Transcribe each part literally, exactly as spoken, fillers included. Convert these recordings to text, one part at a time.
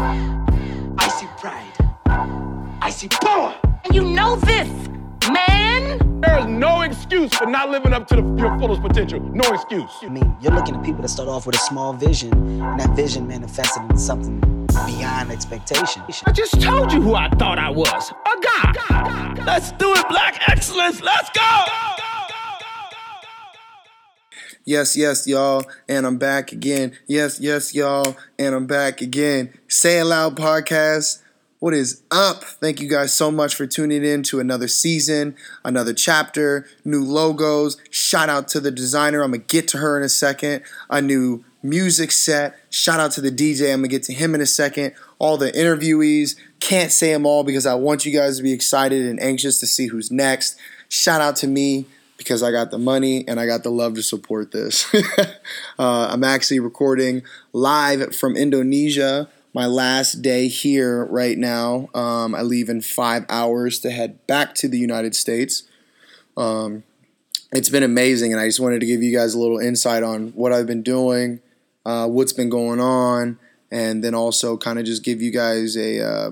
I see pride. I see power. And you know this, man. There's no excuse for not living up to the, your fullest potential. No excuse. I mean, you're looking at people that start off with a small vision, and that vision manifested into something beyond expectation. I just told you who I thought I was. A guy. God, God. Let's do it, Black Excellence. Let's go. go, go. Yes, yes, y'all, and I'm back again. Yes, yes, y'all, and I'm back again. Say It Loud Podcast, what is up? Thank you guys so much for tuning in to another season, another chapter, new logos. Shout out to the designer. I'm going to get to her in a second. A new music set. Shout out to the D J. I'm going to get to him in a second. All the interviewees. Can't say them all because I want you guys to be excited and anxious to see who's next. Shout out to me, because I got the money and I got the love to support this. uh, I'm actually recording live from Indonesia, my last day here right now. Um, I leave in five hours to head back to the United States. Um, it's been amazing, and I just wanted to give you guys a little insight on what I've been doing, uh, what's been going on, and then also kind of just give you guys a... Uh,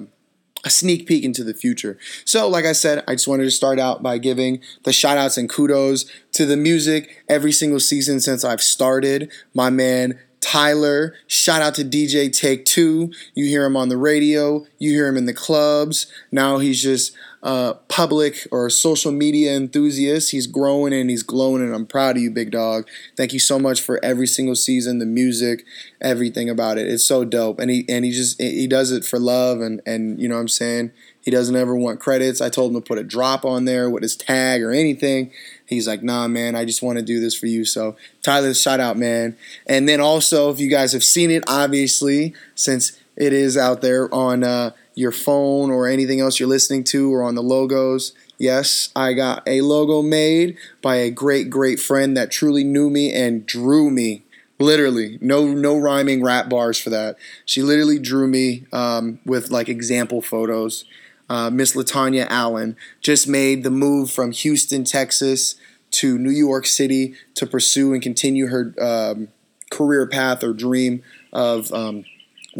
A sneak peek into the future. So, like I said, I just wanted to start out by giving the shout outs and kudos to the music every single season since I've started. My man Tyler, shout out to D J Take Two. You hear him on the radio, you hear him in the clubs. Now he's just a public or social media enthusiast. He's growing and he's glowing, and I'm proud of you, big dog. Thank you so much for every single season, the music, everything about it. It's so dope, and he and he just he does it for love, and and you know what I'm saying. He doesn't ever want credits. I told him to put a drop on there with his tag or anything. He's like, nah, man, I just want to do this for you. So Tyler, shout out, man. And then also, if you guys have seen it, obviously, since it is out there on uh, your phone or anything else you're listening to or on the logos, yes, I got a logo made by a great, great friend that truly knew me and drew me. Literally, no no rhyming rap bars for that. She literally drew me um, with, like, example photos. Uh, Miss Latonya Allen just made the move from Houston, Texas to New York City to pursue and continue her um, career path or dream of um,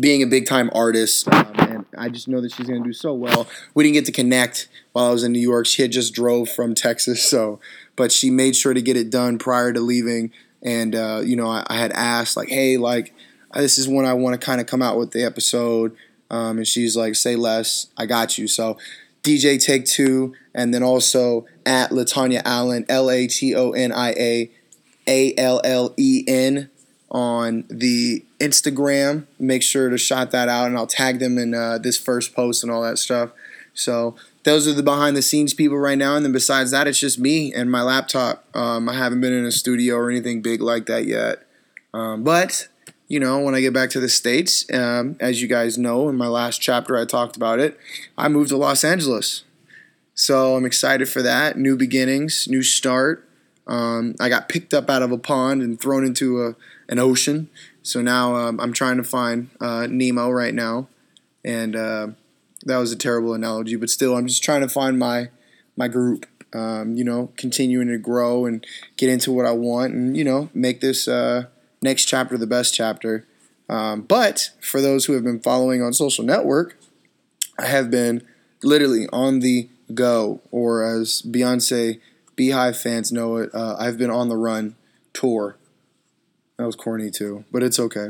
being a big-time artist. Um, and I just know that she's going to do so well. We didn't get to connect while I was in New York. She had just drove from Texas, so but she made sure to get it done prior to leaving. And, uh, you know, I, I had asked, like, hey, like, this is when I want to kind of come out with the episode. Um, and she's like, say less, I got you. So D J Take Two, and then also at Latonya Allen, L A T O N I A A L L E N on the Instagram. Make sure to shout that out, and I'll tag them in uh, this first post and all that stuff. So those are the behind-the-scenes people right now. And then besides that, it's just me and my laptop. Um, I haven't been in a studio or anything big like that yet. Um, but... You know, when I get back to the States, um, as you guys know, in my last chapter I talked about it, I moved to Los Angeles. So I'm excited for that. New beginnings, new start. Um, I got picked up out of a pond and thrown into a, an ocean. So now um, I'm trying to find uh, Nemo right now. And uh, that was a terrible analogy, but still, I'm just trying to find my, my group. Um, you know, continuing to grow and get into what I want and, you know, make this... Uh, Next chapter, the best chapter. Um, but for those who have been following on social network, I have been literally on the go, or as Beyonce Beehive fans know it, uh, I've been on the run tour. That was corny too, but it's okay.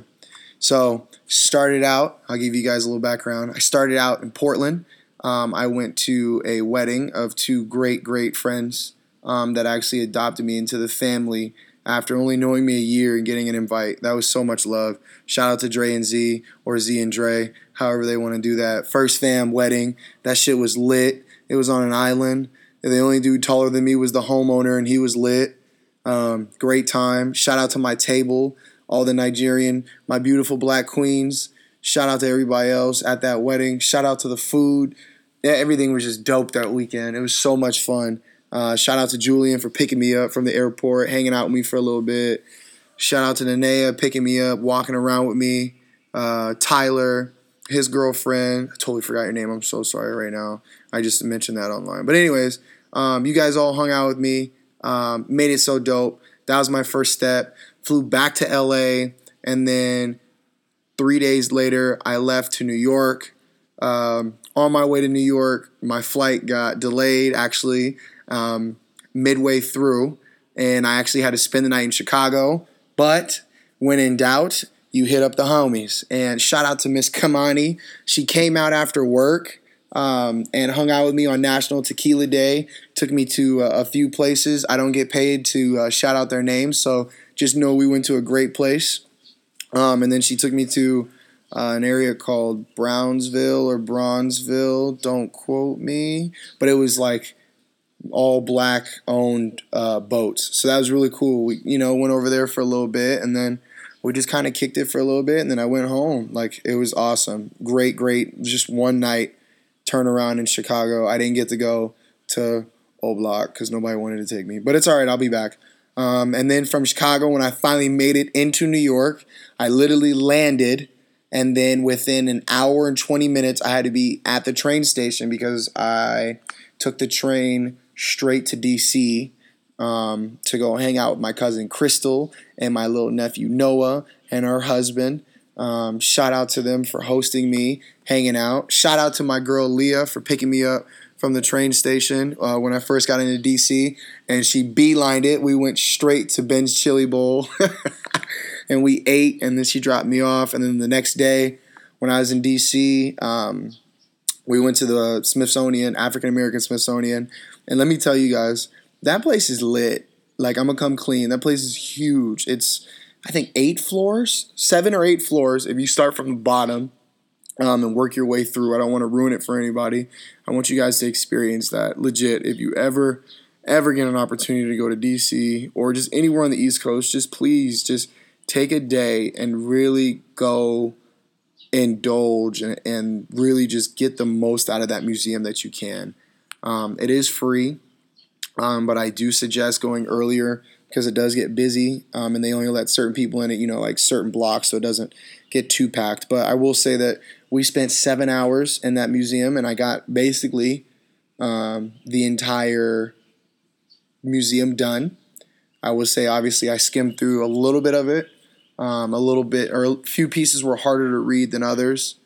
So started out, I'll give you guys a little background. I started out in Portland. Um, I went to a wedding of two great, great friends um, that actually adopted me into the family after only knowing me a year and getting an invite. That was so much love. Shout out to Dre and Z, or Z and Dre, however they want to do that. First fam wedding. That shit was lit. It was on an island. And the only dude taller than me was the homeowner, and he was lit. Um, great time. Shout out to my table, all the Nigerian, my beautiful black queens. Shout out to everybody else at that wedding. Shout out to the food. Yeah, everything was just dope that weekend. It was so much fun. Uh, shout out to Julian for picking me up from the airport, hanging out with me for a little bit. Shout out to Nanea picking me up, walking around with me. Uh, Tyler, his girlfriend. I totally forgot your name. I'm so sorry right now. I just mentioned that online. But anyways, um, you guys all hung out with me, um, made it so dope. That was my first step. Flew back to L A, and then Three days later, I left to New York. Um, on my way to New York, my flight got delayed, actually, um, midway through. And I actually had to spend the night in Chicago. But when in doubt, you hit up the homies. And shout out to Miss Kamani. She came out after work um, and hung out with me on National Tequila Day. Took me to uh, a few places. I don't get paid to uh, shout out their names. So just know we went to a great place. Um, and then she took me to uh, an area called Brownsville or Bronzeville. Don't quote me. But it was like all black owned uh, boats. So that was really cool. We, you know, went over there for a little bit, and then we just kind of kicked it for a little bit, and then I went home. Like, it was awesome. Great, great. Just one night turnaround in Chicago. I didn't get to go to Oblock because nobody wanted to take me. But it's all right. I'll be back. Um, and then from Chicago, when I finally made it into New York, I literally landed, and then within an hour and twenty minutes, I had to be at the train station because I took the train straight to D C um, to go hang out with my cousin Crystal and my little nephew Noah and her husband. Um, shout out to them for hosting me, hanging out. Shout out to my girl Leah for picking me up from the train station uh, when I first got into D C, and she beelined it. We went straight to Ben's Chili Bowl, and we ate, and then she dropped me off. And then the next day, when I was in D C, um, we went to the Smithsonian, African American Smithsonian, and let me tell you guys, that place is lit. Like, I'm gonna come clean. That place is huge. It's, I think, eight floors, seven or eight floors if you start from the bottom. Um, and work your way through. I don't want to ruin it for anybody. I want you guys to experience that. Legit, if you ever, ever get an opportunity to go to D C or just anywhere on the East Coast, just please just take a day and really go indulge and, and really just get the most out of that museum that you can. Um, it is free, um, but I do suggest going earlier because it does get busy, um, and they only let certain people in it, you know, like certain blocks, so it doesn't get too packed. But I will say that we spent seven hours in that museum, and I got basically um, the entire museum done. I will say, obviously, I skimmed through a little bit of it, um, a little bit, or a few pieces were harder to read than others.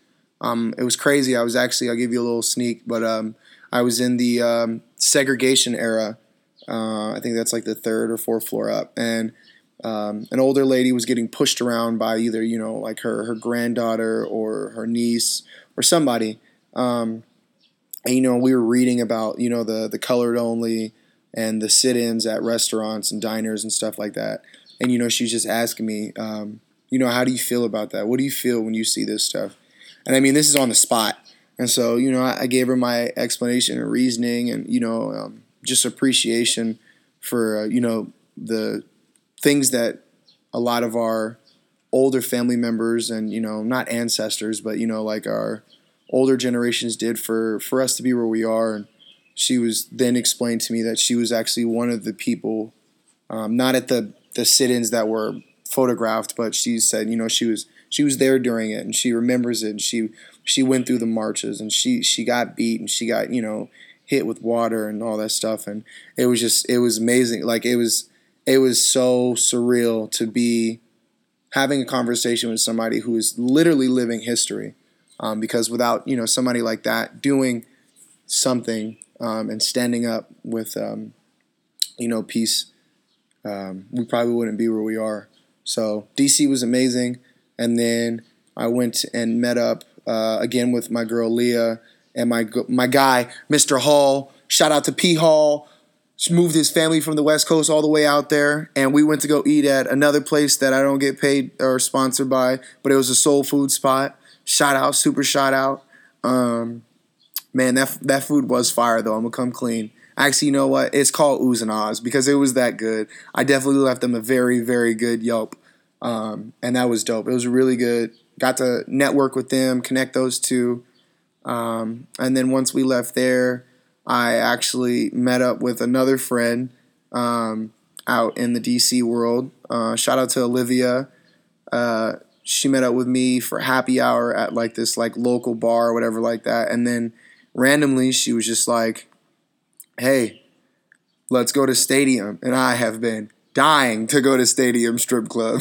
Um, it was crazy. I was actually, I'll give you a little sneak, but um, I was in the um, segregation era. Uh, I think that's like the third or fourth floor up. And um, an older lady was getting pushed around by either, you know, like her, her granddaughter or her niece or somebody. Um, and, you know, we were reading about, you know, the, the colored only and the sit-ins at restaurants and diners and stuff like that. And, you know, she's just asking me, um, you know, how do you feel about that? What do you feel when you see this stuff? And I mean, this is on the spot. And so, you know, I, I gave her my explanation and reasoning and, you know, um, just appreciation for, uh, you know, the things that a lot of our older family members and, you know, not ancestors, but, you know, like our older generations did for, for us to be where we are. And she was then explained to me that she was actually one of the people, um, not at the, the sit-ins that were photographed, but she said, you know, she was, she was there during it and she remembers it. And she, she went through the marches and she, she got beat and she got, you know, hit with water and all that stuff. And it was just, it was amazing. Like it was, it was so surreal to be having a conversation with somebody who is literally living history. Um, because without, you know, somebody like that doing something um, and standing up with, um, you know, peace, um, we probably wouldn't be where we are. So D C was amazing. And then I went and met up uh, again with my girl, Leah, and my my guy, Mister Hall. Shout out to P. Hall. She moved his family from the West Coast all the way out there. And we went to go eat at another place that I don't get paid or sponsored by, but it was a soul food spot. Shout out, super shout out. Um, man, that that food was fire, though. I'm going to come clean. Actually, you know what? It's called Oohs and Ahs because it was that good. I definitely left them a very, very good Yelp. Um, and that was dope. It was really good. Got to network with them, connect those two. Um, and then once we left there, I actually met up with another friend um, out in the D C world. Uh, shout out to Olivia. Uh, she met up with me for happy hour at like this like local bar or whatever like that. And then randomly she was just like, hey, let's go to Stadium. And I have been dying to go to Stadium Strip Club.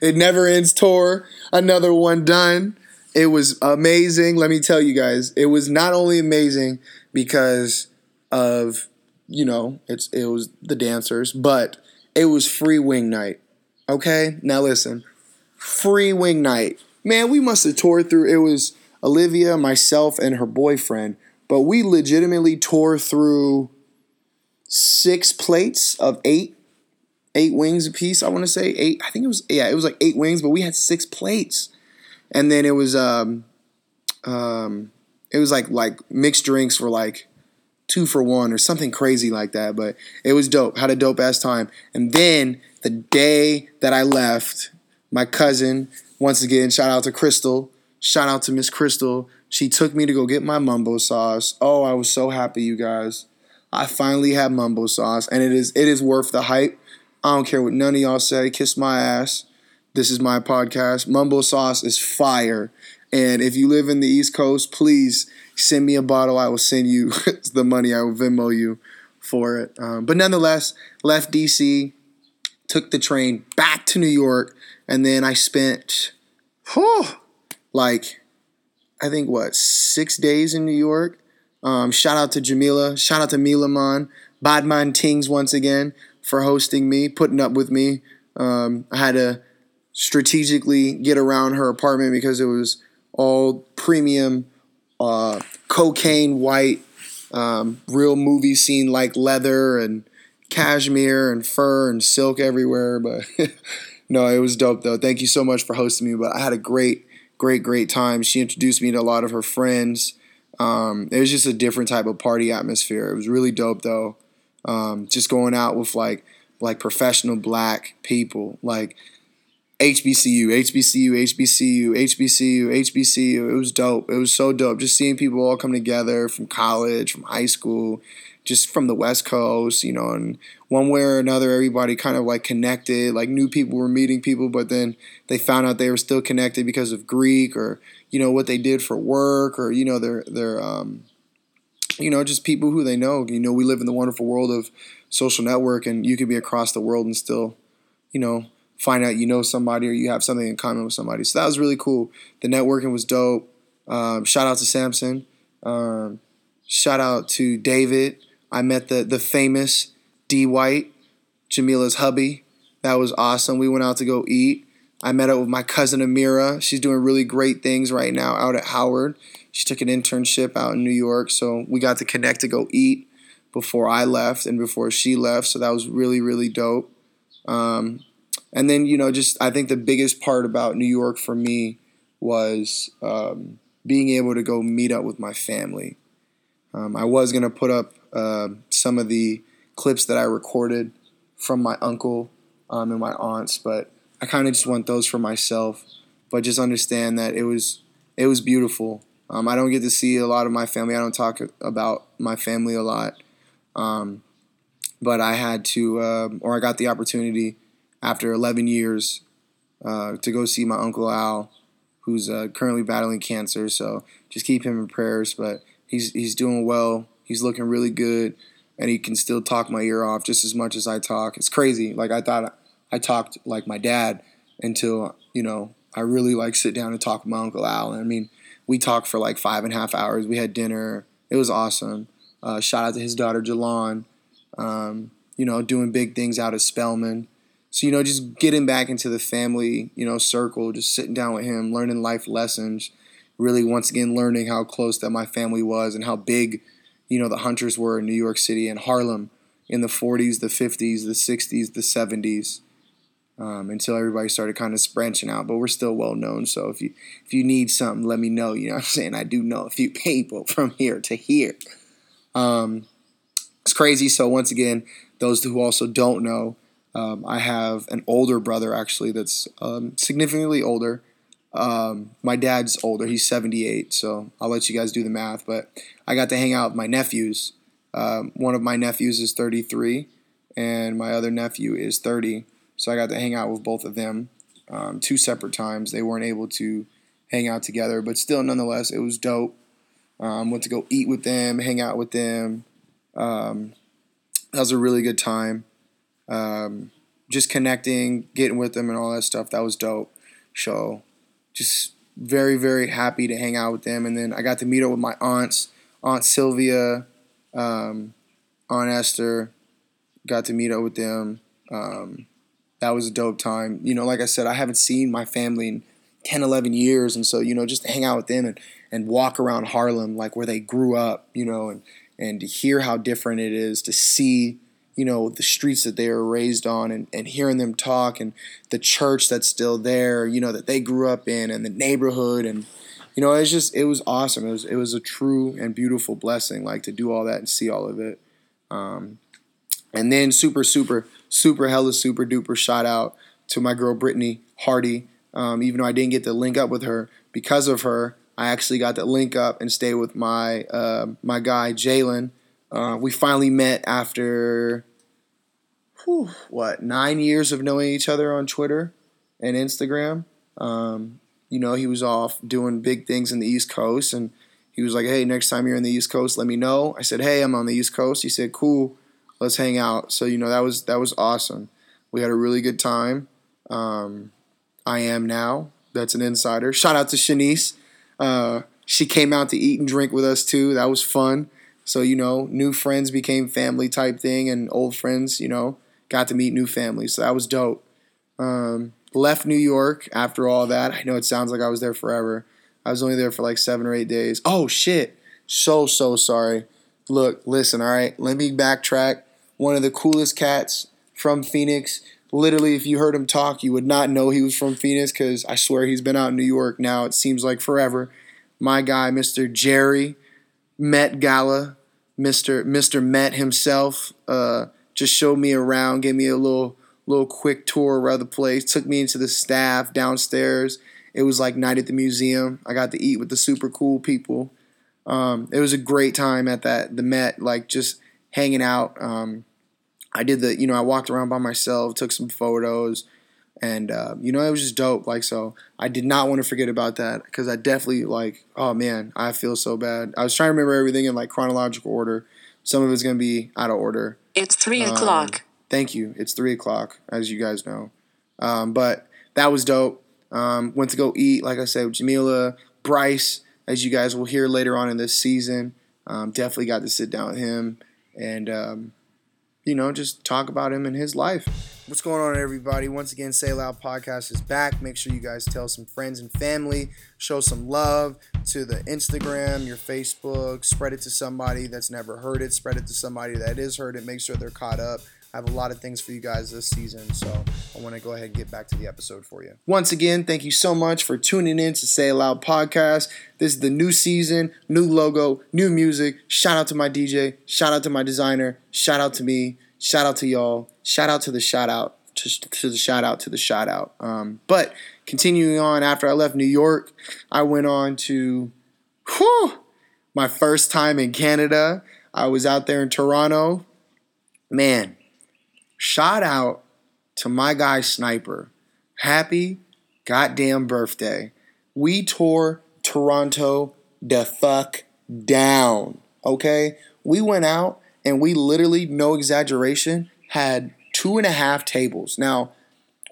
It Never Ends tour, another one done. It was amazing. Let me tell you guys, it was not only amazing because of, you know, it's it was the dancers, but it was free wing night. Okay? Now listen. Free wing night. Man, we must have toured through. It was Olivia, myself, and her boyfriend. But we legitimately tore through six plates of eight. Eight wings a piece, I want to say. Eight. I think it was, yeah, it was like eight wings, but we had six plates. And then it was, um, um, it was like, like mixed drinks for like two for one or something crazy like that. But it was dope. Had a dope ass time. And then the day that I left, my cousin, once again, shout out to Crystal. Shout out to Miss Crystal. She took me to go get my mumbo sauce. Oh, I was so happy, you guys. I finally had mumbo sauce, and it is it is worth the hype. I don't care what none of y'all say. Kiss my ass. This is my podcast. Mumbo sauce is fire. And if you live in the East Coast, please send me a bottle. I will send you the money. I will Venmo you for it. Um, but nonetheless, left D C, took the train back to New York, and then I spent, whew, like, I think, what, six days in New York. Um, shout out to Jamila. Shout out to Mila Mon. Badman Tings once again for hosting me, putting up with me. Um, I had to strategically get around her apartment because it was all premium, uh, cocaine white, um, real movie scene like leather and cashmere and fur and silk everywhere. But no, it was dope though. Thank you so much for hosting me. But I had a great, great, great time. She introduced me to a lot of her friends. Um, it was just a different type of party atmosphere. It was really dope though. Um, just going out with like, like professional black people, like H B C U, H B C U, H B C U, H B C U, H B C U. It was dope. It was so dope. Just seeing people all come together from college, from high school, just from the West Coast, you know, and one way or another, everybody kind of like connected, like new people were meeting people, but then they found out they were still connected because of Greek or, you know, what they did for work or, you know, their, their, um, you know, just people who they know. You know, we live in the wonderful world of social network, and you could be across the world and still, you know, find out you know somebody or you have something in common with somebody. So that was really cool. The networking was dope. Um, shout out to Samson. Um, shout out to David. I met the the famous D. White, Jamila's hubby. That was awesome. We went out to go eat. I met up with my cousin Amira. She's doing really great things right now out at Howard. She took an internship out in New York, so we got to connect to go eat before I left and before she left. So that was really, really dope. Um, And then, you know, just I think the biggest part about New York for me was um, being able to go meet up with my family. Um, I was going to put up uh, some of the clips that I recorded from my uncle um, and my aunts, but I kind of just want those for myself. But just understand that it was it was beautiful. Um, I don't get to see a lot of my family. I don't talk about my family a lot. Um, but I had to um, or I got the opportunity after eleven years, uh, to go see my Uncle Al, who's uh, currently battling cancer. So just keep him in prayers. But he's he's doing well. He's looking really good, and he can still talk my ear off just as much as I talk. It's crazy. Like I thought I talked like my dad until, you know, I really like sit down and talk with my Uncle Al. And I mean, we talked for like five and a half hours. We had dinner. It was awesome. Uh, shout out to his daughter, Julian, um, you know, doing big things out at Spelman. So, you know, just getting back into the family, you know, circle, just sitting down with him, learning life lessons, really once again learning how close that my family was and how big, you know, the Hunters were in New York City and Harlem in the forties, the fifties, the sixties, the seventies, um, until everybody started kind of branching out. But we're still well known. So if you if you need something, let me know. You know what I'm saying? I do know a few people from here to here. Um, it's crazy. So once again, those who also don't know, Um, I have an older brother, actually, that's um, significantly older. Um, my dad's older. He's seventy-eight, so I'll let you guys do the math. But I got to hang out with my nephews. Um, one of my nephews is thirty-three, and my other nephew is thirty. So I got to hang out with both of them um, two separate times. They weren't able to hang out together, but still, nonetheless, it was dope. Um, went to go eat with them, hang out with them. Um, that was a really good time. um, just connecting, getting with them and all that stuff. That was dope. So just very, very happy to hang out with them. And then I got to meet up with my aunts, Aunt Sylvia, um, Aunt Esther. Got to meet up with them. Um, that was a dope time. You know, like I said, I haven't seen my family in ten, eleven years. And so, you know, just to hang out with them and, and walk around Harlem, like where they grew up, you know, and, and to hear how different it is, to see, you know, the streets that they were raised on and, and hearing them talk and the church that's still there, you know, that they grew up in and the neighborhood. And, you know, it's just, it was awesome. It was, it was a true and beautiful blessing, like to do all that and see all of it. Um, and then super, super, super hella super duper shout out to my girl, Brittany Hardy. Um, even though I didn't get to link up with her, because of her, I actually got to link up and stay with my, uh, my guy, Jalen. Uh, we finally met after, whew, what, nine years of knowing each other on Twitter and Instagram. Um, you know, he was off doing big things in the East Coast, and he was like, hey, next time you're in the East Coast, let me know. I said, hey, I'm on the East Coast. He said, cool, let's hang out. So, you know, that was that was awesome. We had a really good time. Um, I am now. That's an insider. Shout out to Shanice. Uh, she came out to eat and drink with us, too. That was fun. So, you know, new friends became family type thing, and old friends, you know, got to meet new families. So that was dope. Um, left New York after all that. I know it sounds like I was there forever. I was only there for like seven or eight days. Oh, shit. So, so sorry. Look, listen, all right. Let me backtrack. One of the coolest cats from Phoenix. Literally, if you heard him talk, you would not know he was from Phoenix because I swear he's been out in New York now. It seems like forever. My guy, Mister Jerry. Met Gala, Mister Mister Met himself, uh, just showed me around, gave me a little little quick tour around the place, took me into the staff downstairs. It was like night at the museum. I got to eat with the super cool people. Um, it was a great time at that the Met, like just hanging out. Um, I did the, you know, I walked around by myself, took some photos, and uh, you know, it was just dope. Like, so I did not want to forget about that because I definitely, like, oh man, I feel so bad. I was trying to remember everything in like chronological order. Some of it's gonna be out of order. It's three um, o'clock. Thank you. It's three o'clock, as you guys know. Um, but that was dope. Um, went to go eat, like I said, with Jamila, Bryce, as you guys will hear later on in this season. Um, definitely got to sit down with him and um, you know, just talk about him and his life. What's going on, everybody? Once again, Say Loud Podcast is back. Make sure you guys tell some friends and family. Show some love to the Instagram, your Facebook. Spread it to somebody that's never heard it. Spread it to somebody that is heard it. Make sure they're caught up. I have a lot of things for you guys this season, so I want to go ahead and get back to the episode for you. Once again, thank you so much for tuning in to Say Loud Podcast. This is the new season, new logo, new music. Shout out to my D J. Shout out to my designer. Shout out to me. Shout out to y'all. Shout out to the shout out, to, to the shout out, to the shout out. Um, but continuing on, after I left New York, I went on to, whew, my first time in Canada. I was out there in Toronto. Man, shout out to my guy Sniper. Happy goddamn birthday. We tore Toronto the fuck down, okay? We went out and we literally, no exaggeration, had two and a half tables. Now,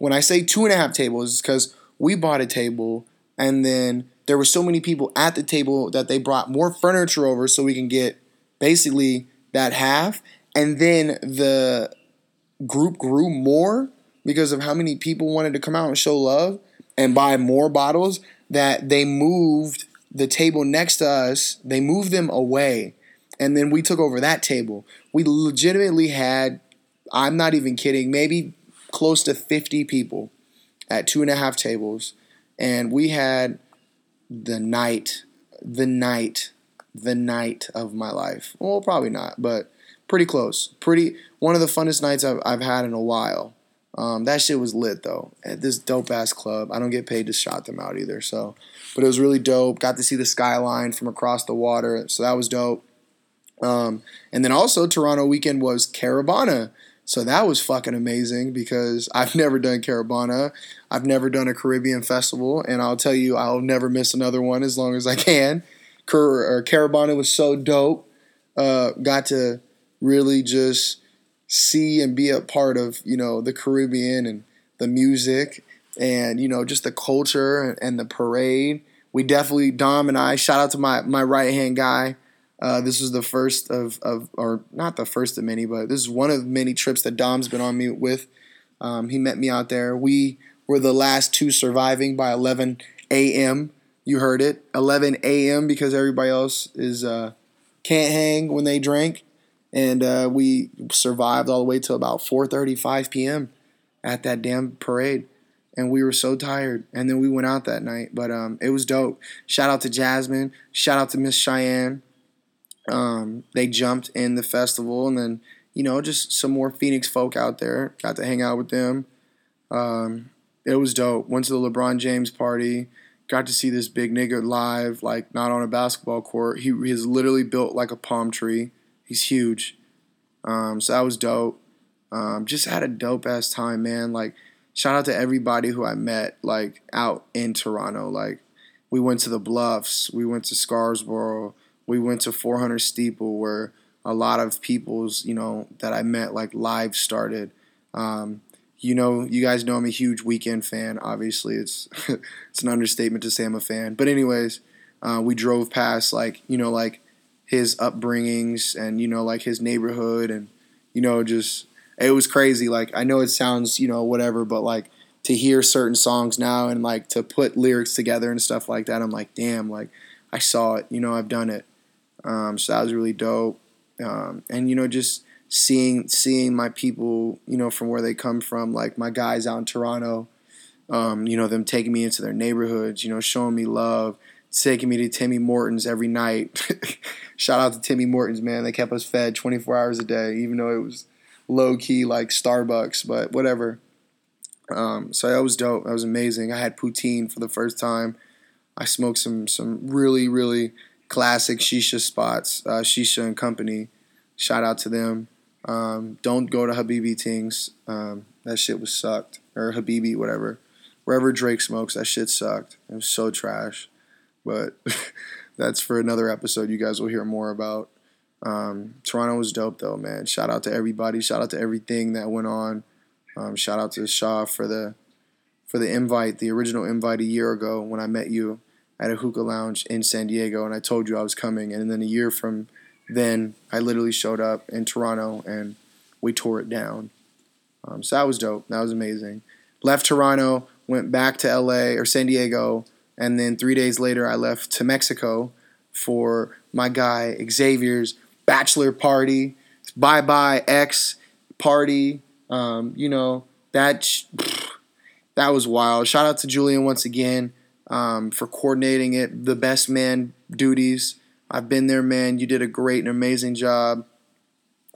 when I say two and a half tables, it's because we bought a table and then there were so many people at the table that they brought more furniture over so we can get basically that half. And then the group grew more because of how many people wanted to come out and show love and buy more bottles that they moved the table next to us. They moved them away. And then we took over that table. We legitimately had, I'm not even kidding, maybe close to fifty people at two and a half tables. And we had the night, the night, the night of my life. Well, probably not, but pretty close. Pretty, one of the funnest nights I've, I've had in a while. Um, that shit was lit, though, at this dope-ass club. I don't get paid to shout them out either. So, but it was really dope. Got to see the skyline from across the water. So that was dope. Um, and then also Toronto weekend was Caribana. So that was fucking amazing because I've never done Caribana. I've never done a Caribbean festival. And I'll tell you, I'll never miss another one as long as I can. Car- or Caribana was so dope. Uh, got to really just see and be a part of, you know, the Caribbean and the music and, you know, just the culture and the parade. We definitely, Dom and I, shout out to my, my right-hand guy. Uh, this was the first of, of, or not the first of many, but this is one of many trips that Dom's been on me with. Um, he met me out there. We were the last two surviving by eleven a.m. You heard it, eleven a.m. because everybody else is uh, can't hang when they drink. And uh, we survived all the way to about four thirty, five p.m. at that damn parade. And we were so tired. And then we went out that night. But um, it was dope. Shout out to Jasmine. Shout out to Miss Cheyenne. Um, they jumped in the festival. And then, you know, just some more Phoenix folk out there. Got to hang out with them. Um, it was dope. Went to the LeBron James party. Got to see this big nigga live, like not on a basketball court. He is literally built like a palm tree. He's huge. Um, so that was dope. Um, just had a dope-ass time, man. Like, shout out to everybody who I met, like, out in Toronto. Like, we went to the Bluffs. We went to Scarsboro. We went to four hundred Steeple, where a lot of people's, you know, that I met, like, live started. Um, you know, you guys know I'm a huge Weeknd fan, obviously. It's it's an understatement to say I'm a fan. But anyways, uh, we drove past, like, you know, like, his upbringings and, you know, like, his neighborhood and, you know, just... It was crazy. Like, I know it sounds, you know, whatever, but, like, to hear certain songs now and, like, to put lyrics together and stuff like that, I'm like, damn, like, I saw it. You know, I've done it. Um, so that was really dope. Um, and, you know, just seeing seeing my people, you know, from where they come from, like, my guys out in Toronto, um, you know, them taking me into their neighborhoods, you know, showing me love, taking me to Timmy Morton's every night. Shout out to Timmy Morton's, man. They kept us fed twenty-four hours a day, even though it was – low key like Starbucks, but whatever. Um, so that was dope. That was amazing. I had poutine for the first time. I smoked some some really really classic shisha spots. Uh, Shisha and Company. Shout out to them. Um, don't go to Habibi Tings. Um, that shit was sucked. Or Habibi, whatever. Wherever Drake smokes, that shit sucked. It was so trash. But that's for another episode. You guys will hear more about. Um, Toronto was dope though, man. Shout out to everybody. Shout out to everything that went on. Um, shout out to Shaw for the for the invite, the original invite a year ago when I met you at a hookah lounge in San Diego, and I told you I was coming. And then a year from then, I literally showed up in Toronto and we tore it down. Um, so that was dope. That was amazing. Left Toronto, went back to L A or San Diego, and then three days later, I left to Mexico for my guy Xavier's bachelor party, bye bye ex party. Um, you know, that sh- that was wild. Shout out to Julian once again um, for coordinating it. The best man duties. I've been there, man. You did a great and amazing job.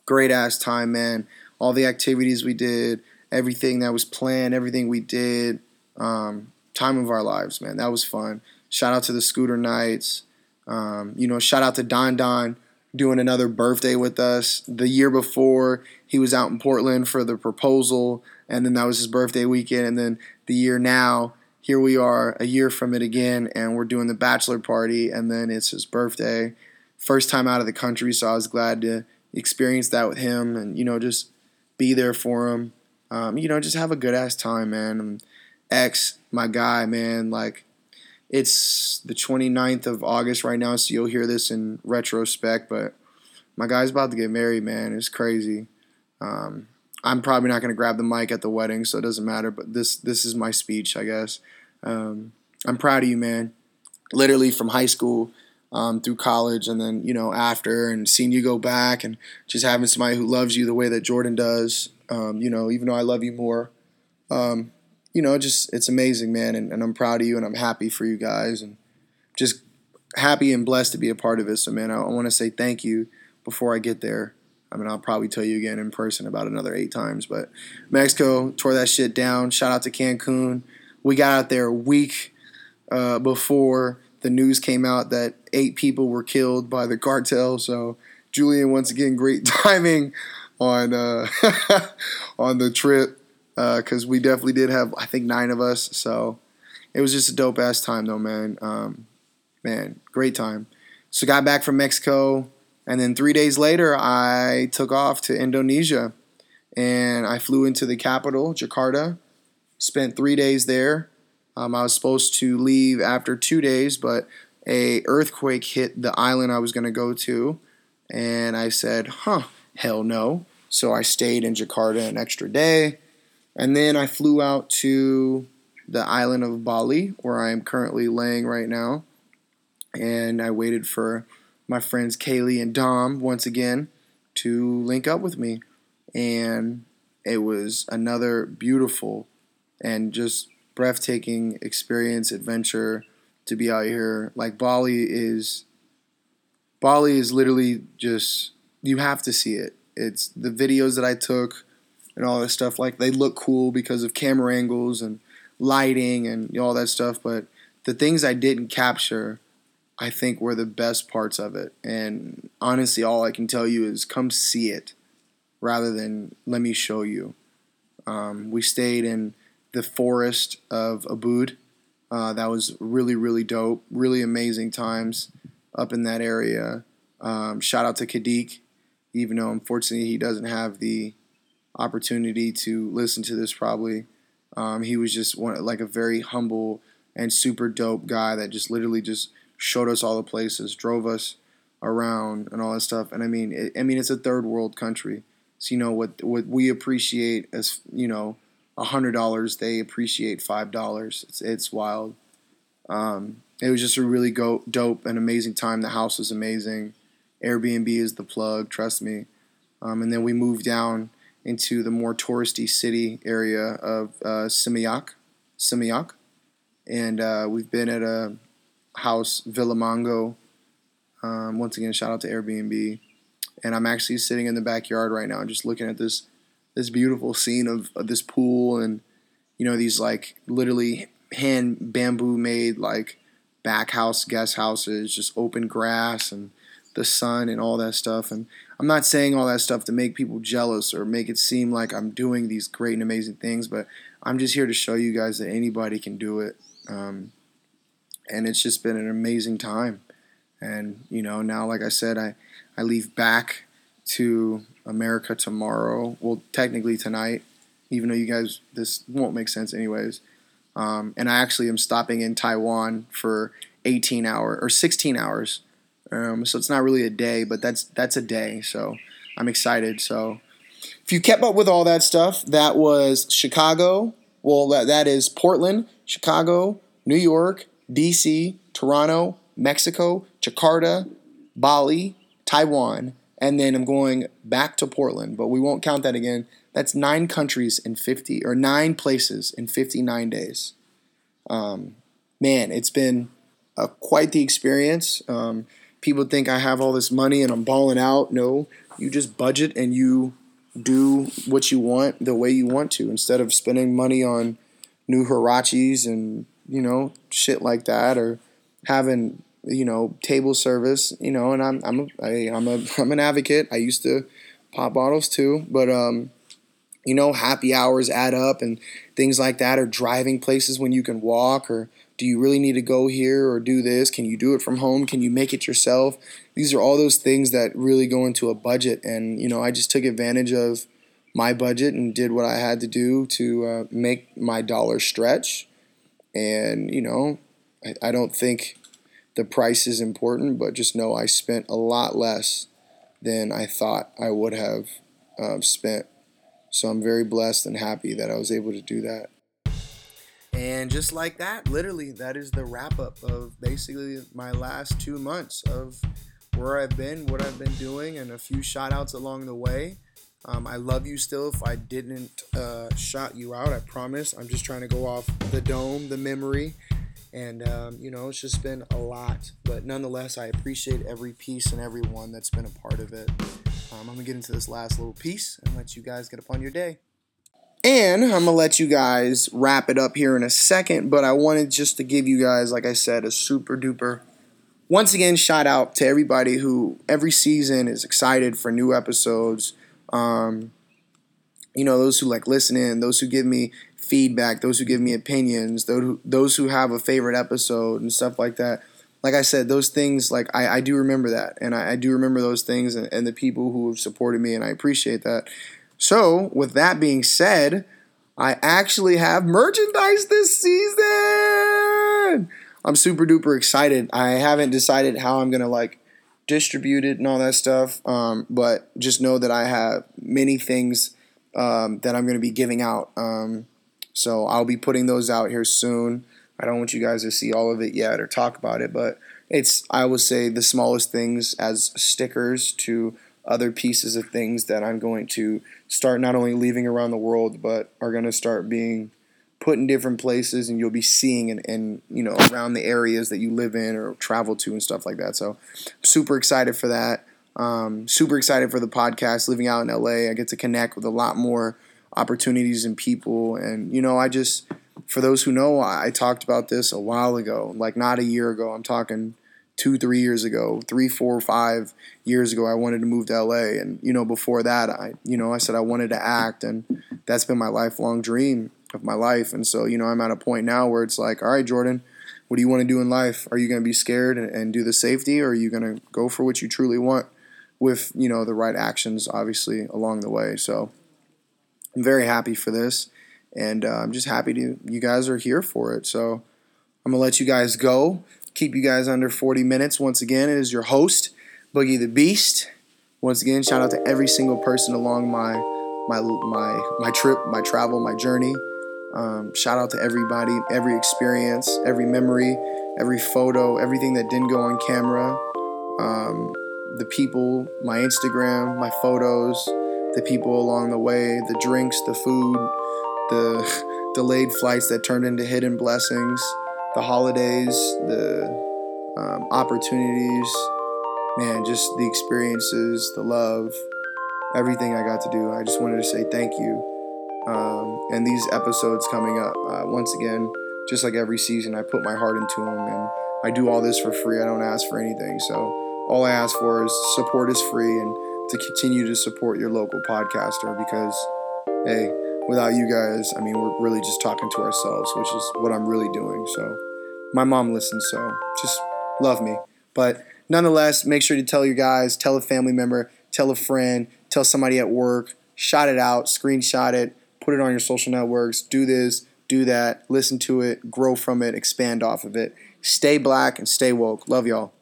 Great ass time, man. All the activities we did, everything that was planned, everything we did. Um, time of our lives, man. That was fun. Shout out to the scooter nights. Um, you know, shout out to Don Don. Doing another birthday with us. The year before, he was out in Portland for the proposal, and then that was his birthday weekend. And then the year now, here we are a year from it again, and we're doing the bachelor party, and then it's his birthday. First time out of the country, so I was glad to experience that with him and, you know, just be there for him. Um, you know, just have a good-ass time, man. And X, my guy, man, like, it's the twenty-ninth of August right now, so you'll hear this in retrospect, but my guy's about to get married, man. It's crazy. Um, I'm probably not going to grab the mic at the wedding, so it doesn't matter, but this this is my speech, I guess. Um, I'm proud of you, man. Literally from high school um, through college and then, you know, after and seeing you go back and just having somebody who loves you the way that Jordan does, um, you know, even though I love you more. Um You know, just it's amazing, man, and, and I'm proud of you, and I'm happy for you guys, and just happy and blessed to be a part of it. So, man, I, I want to say thank you before I get there. I mean, I'll probably tell you again in person about another eight times, but Mexico tore that shit down. Shout out to Cancun. We got out there a week uh, before the news came out that eight people were killed by the cartel. So, Julian, once again, great timing on uh, on the trip. Because uh, we definitely did have, I think, nine of us. So it was just a dope-ass time, though, man. Um, man, great time. So got back from Mexico. And then three days later, I took off to Indonesia. and I flew into the capital, Jakarta, spent three days there. Um, I was supposed to leave after two days, but a earthquake hit the island I was going to go to, and I said, huh, hell no. So I stayed in Jakarta an extra day, and then I flew out to the island of Bali, where I am currently laying right now, and I waited for my friends Kaylee and Dom, once again, to link up with me, and it was another beautiful and just breathtaking experience, adventure to be out here. Like, Bali is, Bali is literally just, you have to see it. It's the videos that I took and all that stuff. Like, they look cool because of camera angles and lighting and all that stuff, but the things I didn't capture, I think, were the best parts of it. And honestly, all I can tell you is come see it rather than let me show you. Um, we stayed in the forest of Ubud. Uh, that was really, really dope. Really amazing times up in that area. Um, shout out to Khadiq, even though unfortunately he doesn't have the opportunity to listen to this probably. Um, he was just one, like a very humble and super dope guy that just literally just showed us all the places, drove us around and all that stuff. And I mean, it, I mean, it's a third world country. So, you know, what, what we appreciate as, you know, one hundred dollars, they appreciate five dollars. It's, it's wild. Um, it was just a really go, dope and amazing time. The house was amazing. Airbnb is the plug, trust me. Um, and then we moved down into the more touristy city area of uh, Seminyak, Seminyak. And uh, we've been at a house, Villa Mango. Um, once again, shout out to Airbnb. And I'm actually sitting in the backyard right now just looking at this this beautiful scene of, of this pool and, you know, these like literally hand bamboo made like back house, guest houses, just open grass and the sun and all that stuff. And I'm not saying all that stuff to make people jealous or make it seem like I'm doing these great and amazing things, but I'm just here to show you guys that anybody can do it. Um, and it's just been an amazing time. And, you know, now, like I said, I, I leave back to America tomorrow. Well, technically tonight, even though you guys, this won't make sense anyways. Um, and I actually am stopping in Taiwan for eighteen hours or sixteen hours. Um, so it's not really a day, but that's, that's a day. So I'm excited. So if you kept up with all that stuff, that was Chicago. Well, that, that is Portland, Chicago, New York, D C, Toronto, Mexico, Jakarta, Bali, Taiwan, and then I'm going back to Portland, but we won't count that again. That's nine countries in fifty, or nine places in fifty-nine days. Um, man, it's been a, quite the experience. Um, people think I have all this money and I'm balling out. No, you just budget and you do what you want the way you want to instead of spending money on new hirachis and, you know, shit like that, or having, you know, table service, you know, and I'm, I'm, a, I, I'm a, I'm an advocate. I used to pop bottles too, but, um, you know, happy hours add up and things like that, or driving places when you can walk, or do you really need to go here or do this? Can you do it from home? Can you make it yourself? These are all those things that really go into a budget. And, you know, I just took advantage of my budget and did what I had to do to uh, make my dollar stretch. And, you know, I don't think the price is important, but just know I spent a lot less than I thought I would have um, spent. So I'm very blessed and happy that I was able to do that. And just like that, literally, that is the wrap-up of basically my last two months of where I've been, what I've been doing, and a few shout-outs along the way. Um, I love you still. If I didn't uh, shout you out, I promise. I'm just trying to go off the dome, the memory. And, um, you know, it's just been a lot. But nonetheless, I appreciate every piece and everyone that's been a part of it. Um, I'm going to get into this last little piece and let you guys get upon your day. And I'm going to let you guys wrap it up here in a second. But I wanted just to give you guys, like I said, a super duper, once again, shout out to everybody who every season is excited for new episodes. Um, you know, those who like listening, those who give me feedback, those who give me opinions, those who, those who have a favorite episode and stuff like that. Like I said, those things, like I, I do remember that, and I, I do remember those things and, and the people who have supported me, and I appreciate that. So, with that being said, I actually have merchandise this season. I'm super duper excited. I haven't decided how I'm going to like distribute it and all that stuff. Um, but just know that I have many things um, that I'm going to be giving out. Um, so I'll be putting those out here soon. I don't want you guys to see all of it yet or talk about it, but it's, I would say, the smallest things as stickers to other pieces of things that I'm going to start not only leaving around the world, but are going to start being put in different places, and you'll be seeing and, and, you know, around the areas that you live in or travel to and stuff like that. So super excited for that. Um, super excited for the podcast. Living out in L A, I get to connect with a lot more opportunities and people. And, you know, I just, for those who know, I, I talked about this a while ago, like not a year ago. I'm talking two, three years ago, three, four, five years ago, I wanted to move to L A. And, you know, before that, I, you know, I said I wanted to act, and that's been my lifelong dream of my life. And so, you know, I'm at a point now where it's like, all right, Jordan, what do you want to do in life? Are you going to be scared and, and do the safety, or are you going to go for what you truly want with, you know, the right actions, obviously, along the way? So I'm very happy for this, and uh, I'm just happy to, you guys are here for it. So I'm going to let you guys go. Keep you guys under forty minutes. Once again, it is your host, Boogie the Beast. Once again, shout out to every single person along my my my my trip, my travel, my journey. Um, shout out to everybody, every experience, every memory, every photo, everything that didn't go on camera. Um, the people, my Instagram, my photos, the people along the way, the drinks, the food, the delayed flights that turned into hidden blessings. The holidays, the um, opportunities, man, just the experiences, the love, everything I got to do. I just wanted to say thank you. Um, and these episodes coming up, uh, once again, just like every season, I put my heart into them, and I do all this for free. I don't ask for anything. So all I ask for is support is free, and to continue to support your local podcaster, because, hey, without you guys, I mean, we're really just talking to ourselves, which is what I'm really doing. So my mom listens, so just love me. But nonetheless, make sure to tell your guys, tell a family member, tell a friend, tell somebody at work, shout it out, screenshot it, put it on your social networks, do this, do that, listen to it, grow from it, expand off of it. Stay black and stay woke. Love y'all.